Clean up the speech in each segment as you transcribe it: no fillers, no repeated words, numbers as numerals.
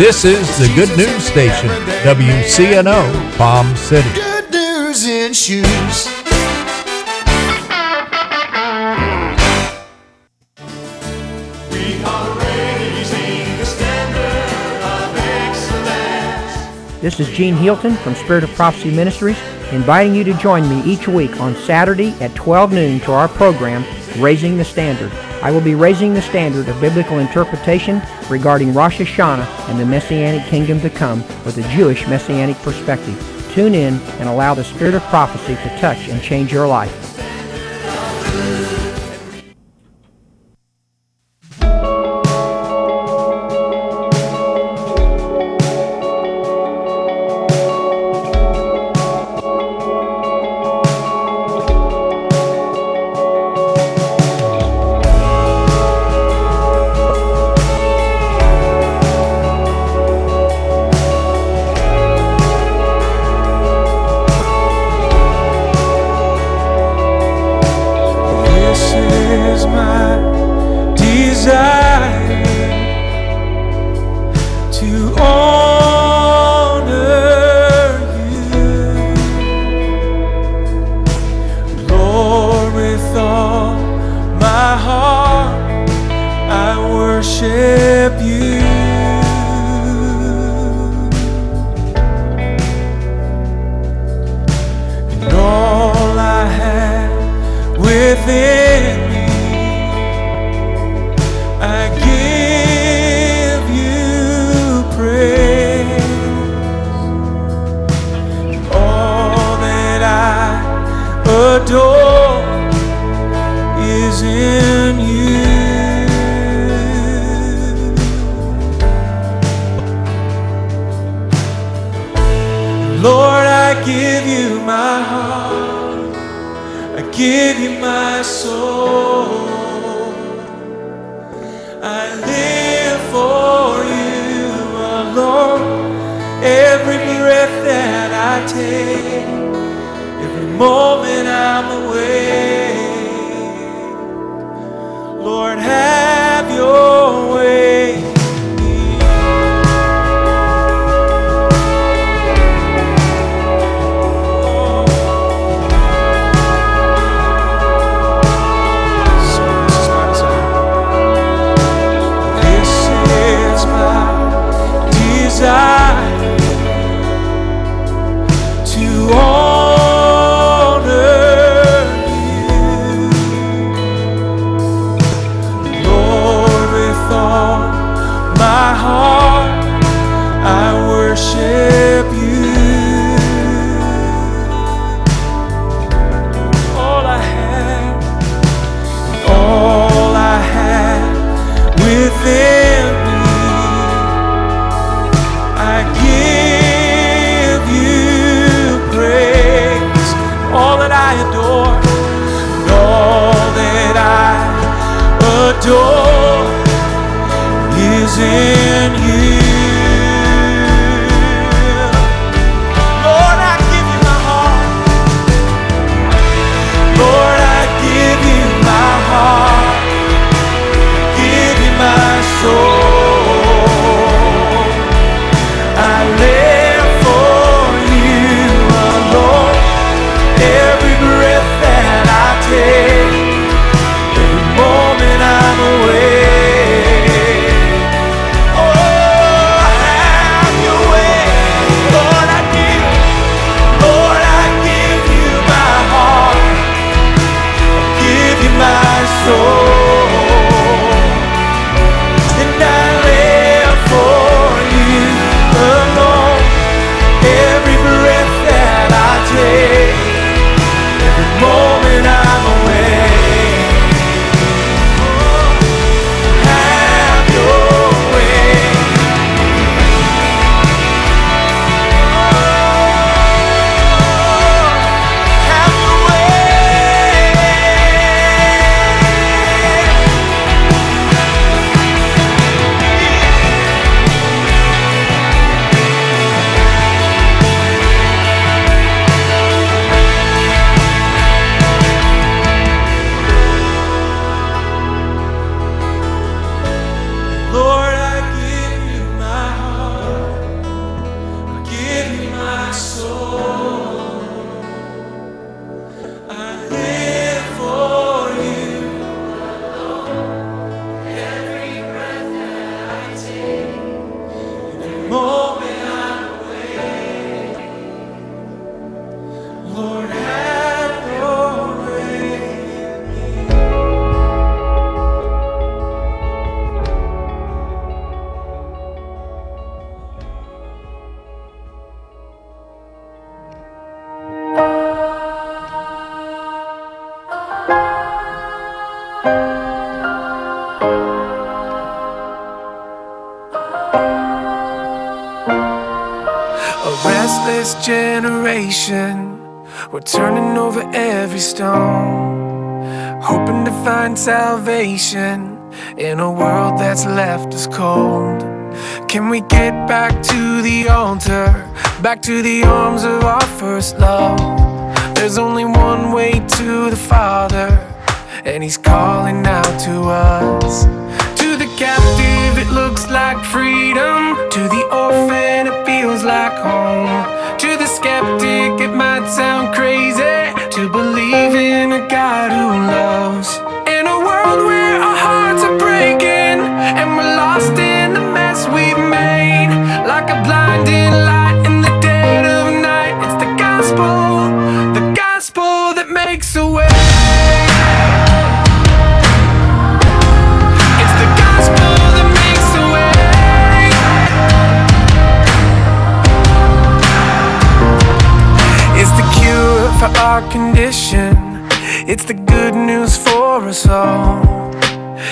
This is the Good News Station, WCNO, Palm City. Good news in shoes. We are raising the standard of excellence. This is Gene Hilton from Spirit of Prophecy Ministries, inviting you to join me each week on Saturday at 12 noon to our program, Raising the Standard. I will be raising the standard of biblical interpretation regarding Rosh Hashanah and the Messianic Kingdom to come with a Jewish Messianic perspective. Tune in and allow the Spirit of Prophecy to touch and change your life. To honor you, We're turning over every stone, hoping to find salvation in a world that's left us cold. Can we get back to the altar, back to the arms of our first love? There's only one way to the Father, and He's calling out to us. To the captive it looks like freedom, to the orphan it feels like home. To the skeptic, it might sound crazy to believe in a God who loves. In a world where our hearts are breaking and we're lost in the mess we've made, like a blinding light in the dead of night, it's the gospel that makes a way. For our condition, it's the good news for us all.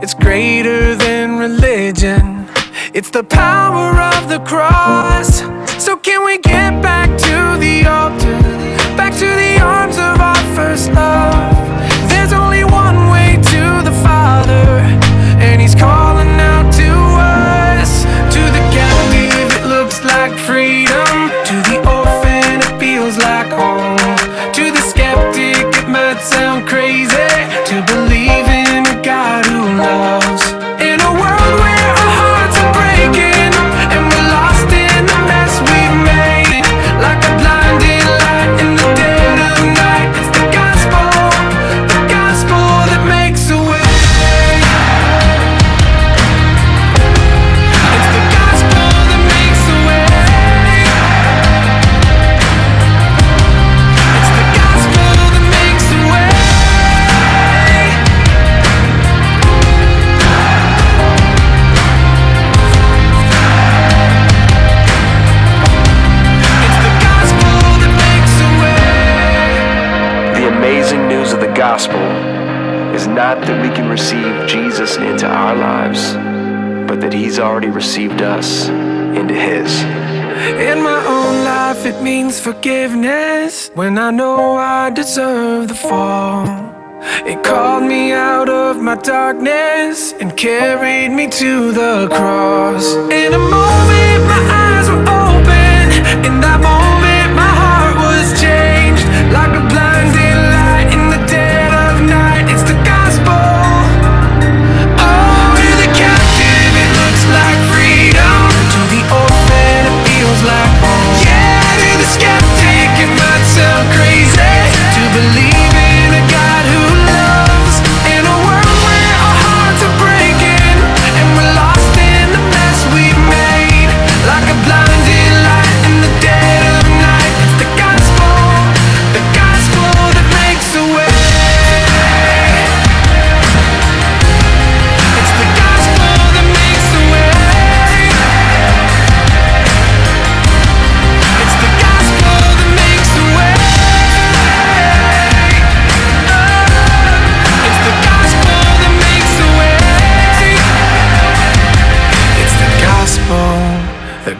It's greater than religion, it's the power of the cross. So can we get back to the altar, back to the arms of our first love? There's only one way to the Father, and He's calling out to us. To the captive it looks like freedom, to the orphan it feels like home. To the skeptic, it might sound crazy to believe in a God who loves. In a world where our hearts are breaking and we're lost in the mess we've made, like a blinding light in the dead of night, it's the gospel that makes a way. It's the gospel that makes a way. Gospel is not that we can receive Jesus into our lives, but that He's already received us into His. In my own life it means forgiveness when I know I deserve the fall. It called me out of my darkness and carried me to the cross. In a moment my eyes were open, in that moment my heart was changed, like a blinded light in the day.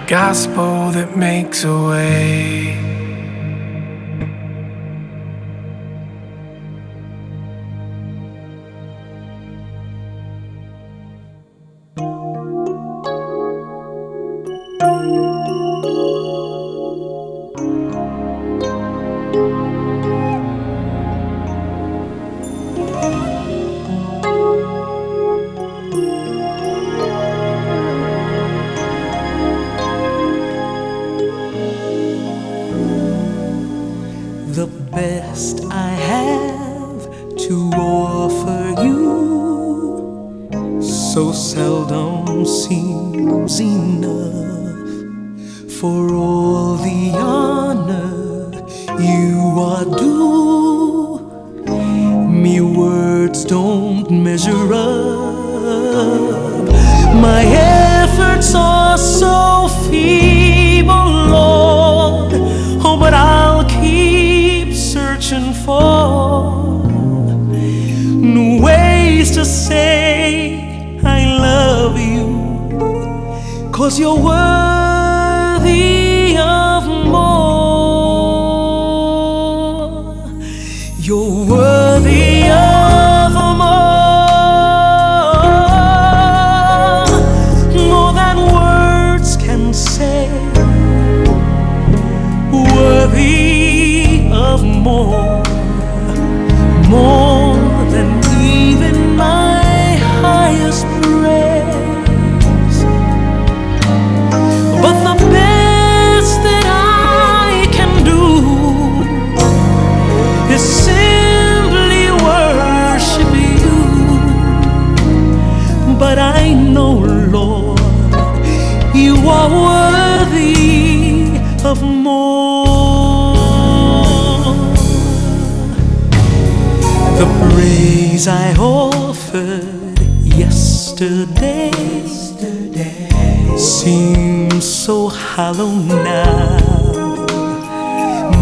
Gospel that makes a way. Seldom seems enough. for all the honor you are due. Mere words don't measure up. My efforts are so feeble, Lord. Oh, but I'll keep searching for new ways to say I love you, 'cause you're worthy of more. You're worthy of more, more than words can say. Worthy of more, more of more. The praise I offered yesterday seems so hollow now.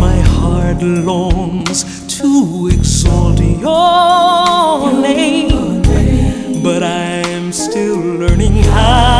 My heart longs to exalt your name, but I'm still learning how.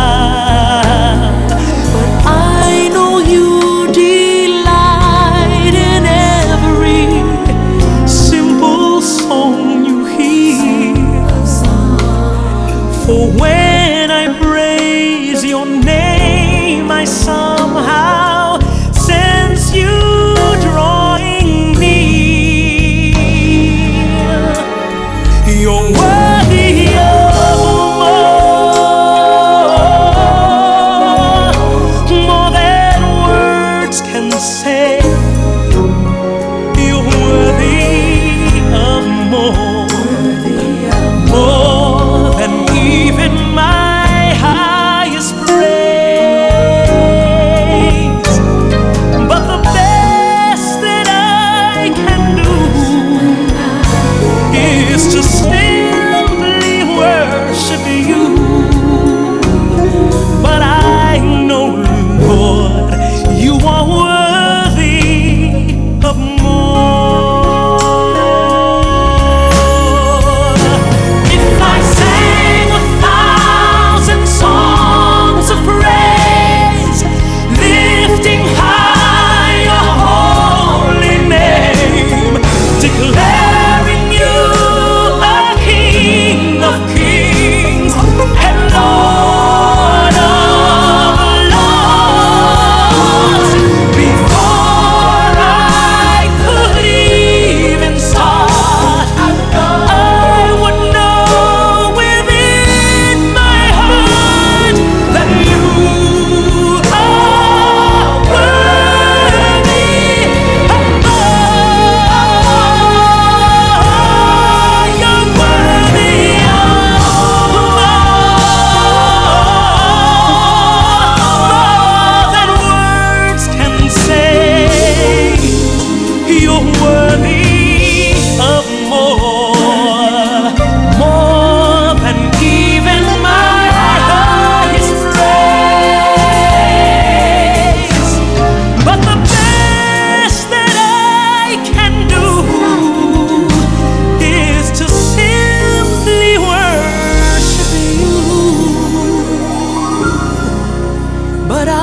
But I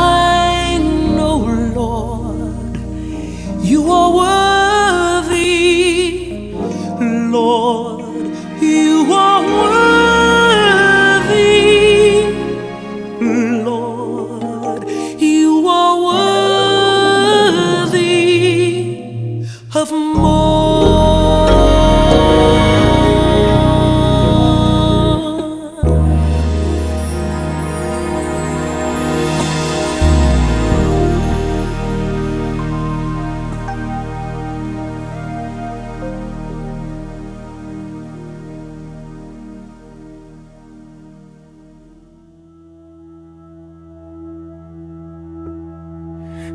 know you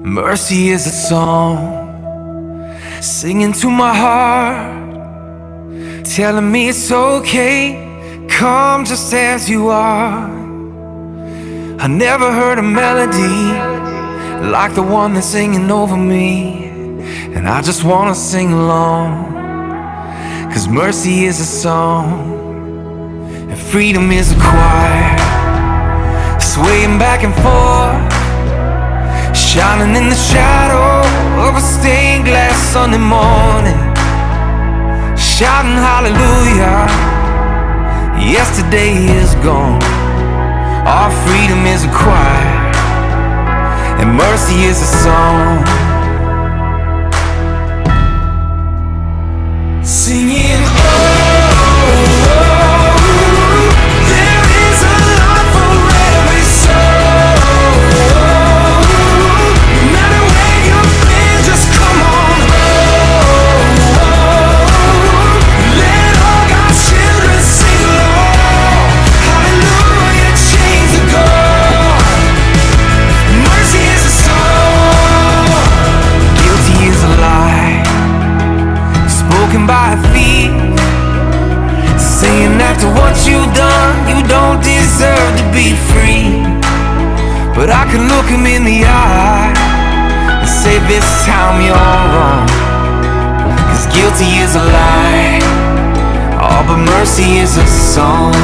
Mercy is a song singing to my heart, telling me it's okay, come just as you are. I never heard a melody like the one that's singing over me, and I just wanna sing along, 'cause mercy is a song and freedom is a choir, swaying back and forth, shining in the shadow of a stained glass Sunday morning, shouting hallelujah, yesterday is gone. Our freedom is a choir and mercy is a song, singing oh, oh, oh. By a thief, saying after what you've done, you don't deserve to be free. But I can look him in the eye and say this time you're wrong, 'cause guilty is a lie, all but mercy is a song,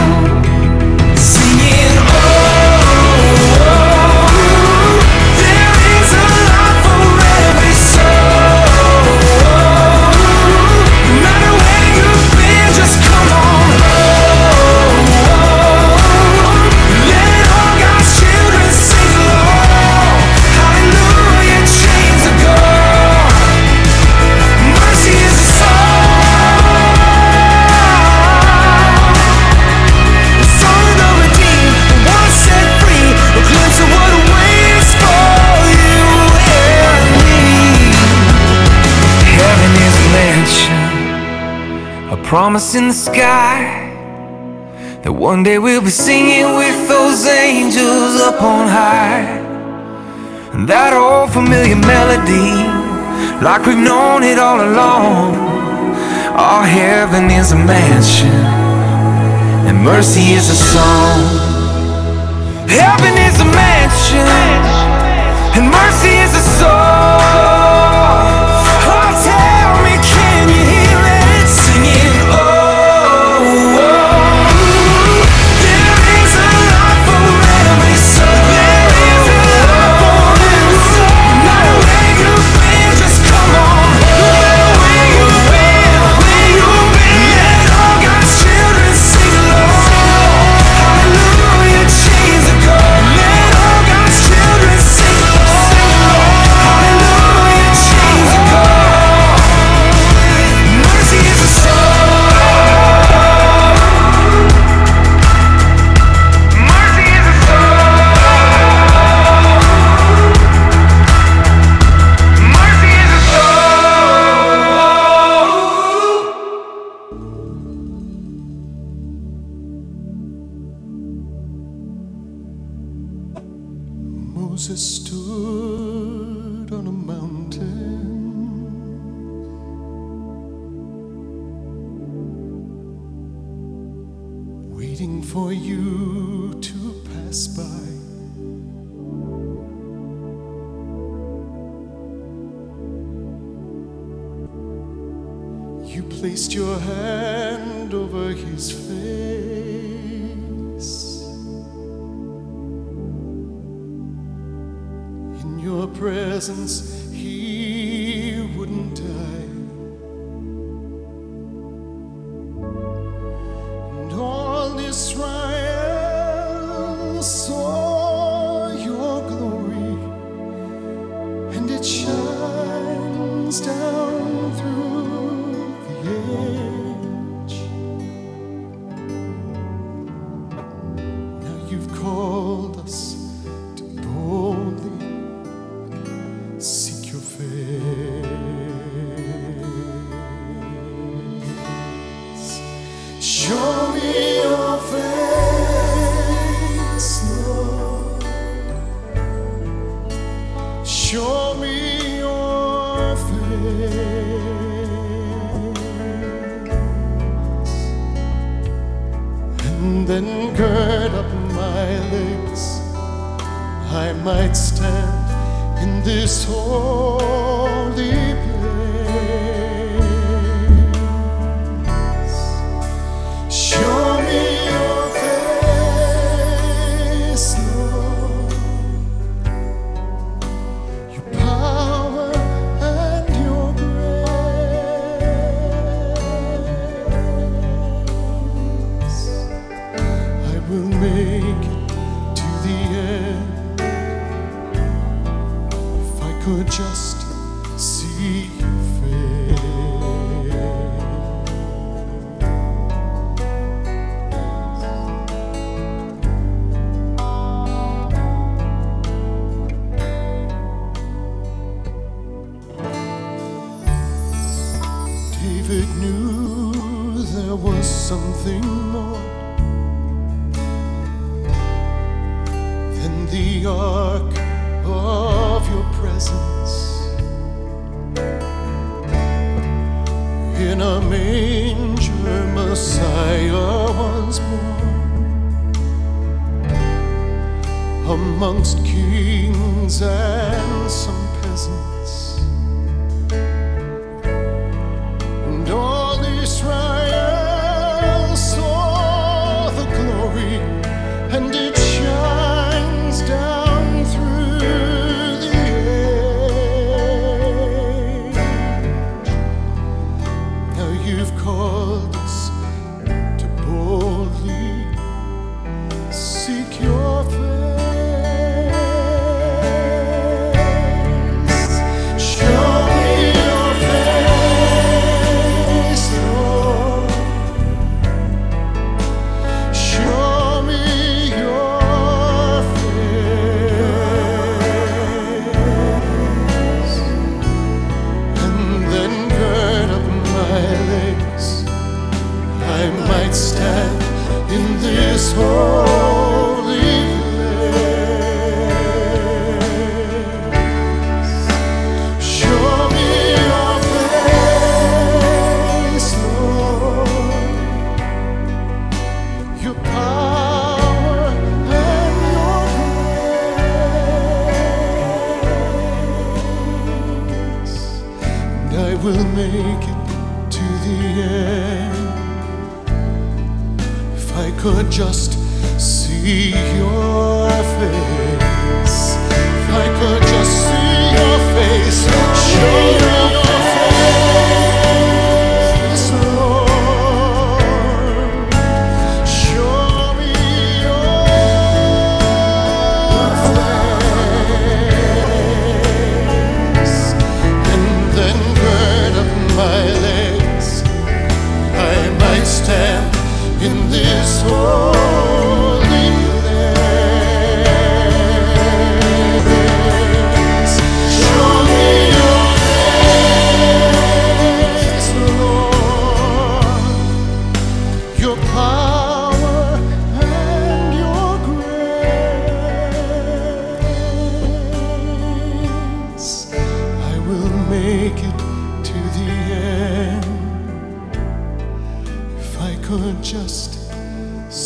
singing oh, oh, oh. Promise in the sky that one day we'll be singing with those angels up on high, and that old familiar melody like we've known it all along. Our heaven is a mansion and mercy is a song. Heaven is a mansion and mercy is a song. Show me your face, and then gird up my legs. I might stand in this holy place. Show me your face, Lord, your power and your grace. I will make it to the end. Could just see your face. David knew there was something more than the ark of your presence. In a manger, Messiah once more, amongst kings and some peasants, and all Israel saw the glory, and it shines down in this holy place. Show me your face, Lord, your power and your grace, and I will make it to the end. I could just see your face. If I could just see your face, show me your face, Lord. Show me your face, and then gird up my legs. I might stand in this holy place. Show me your face, Lord, your power and your grace. I will make it to the end. I could just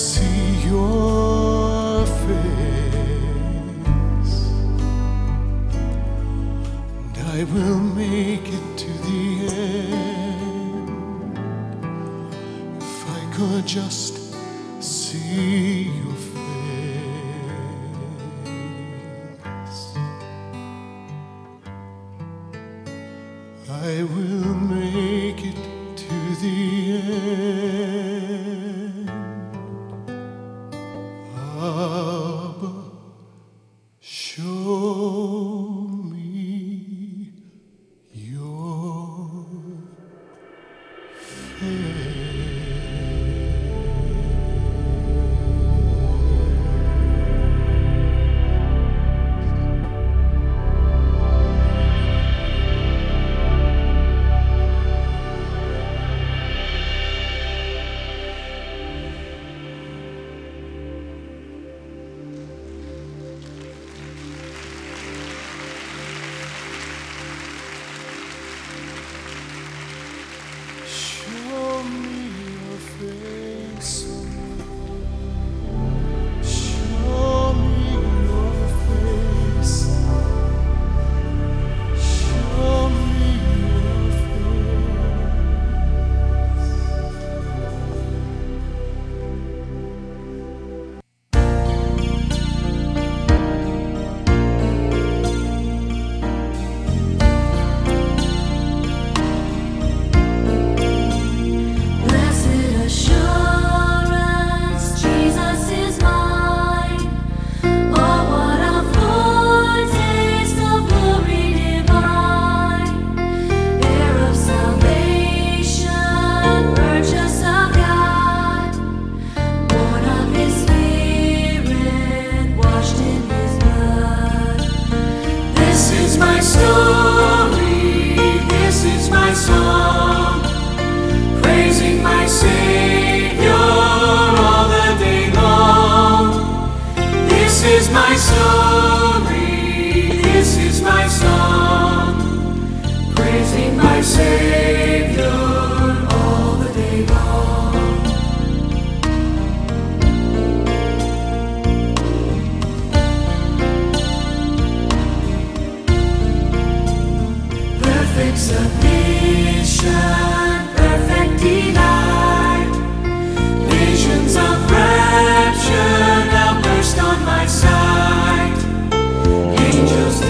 see your face, and I will make it to the end. If I could just see your face, I will make it to the end. Abba, show me your face.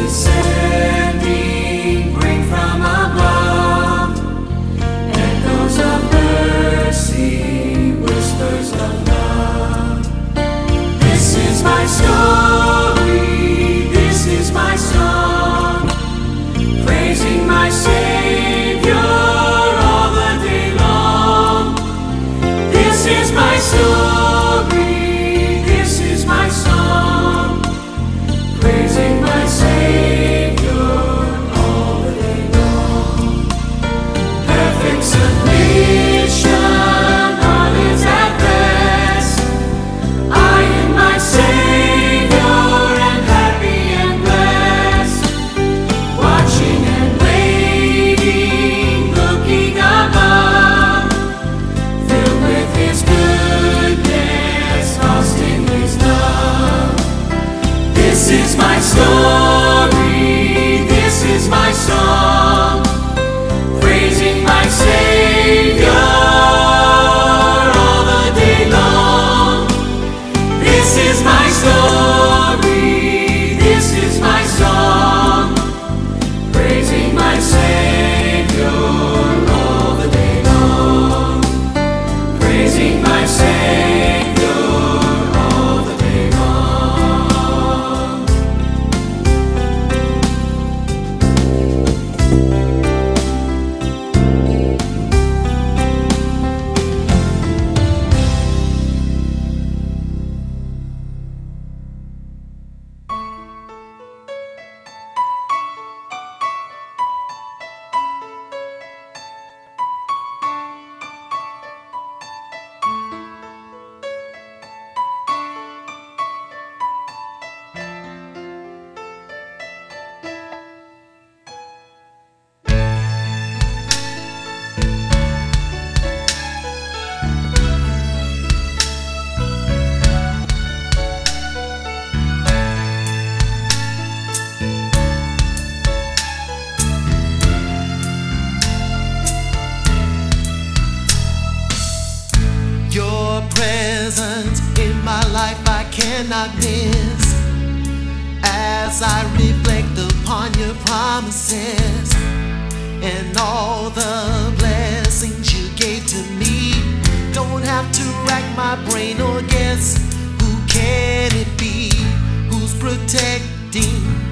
Protecting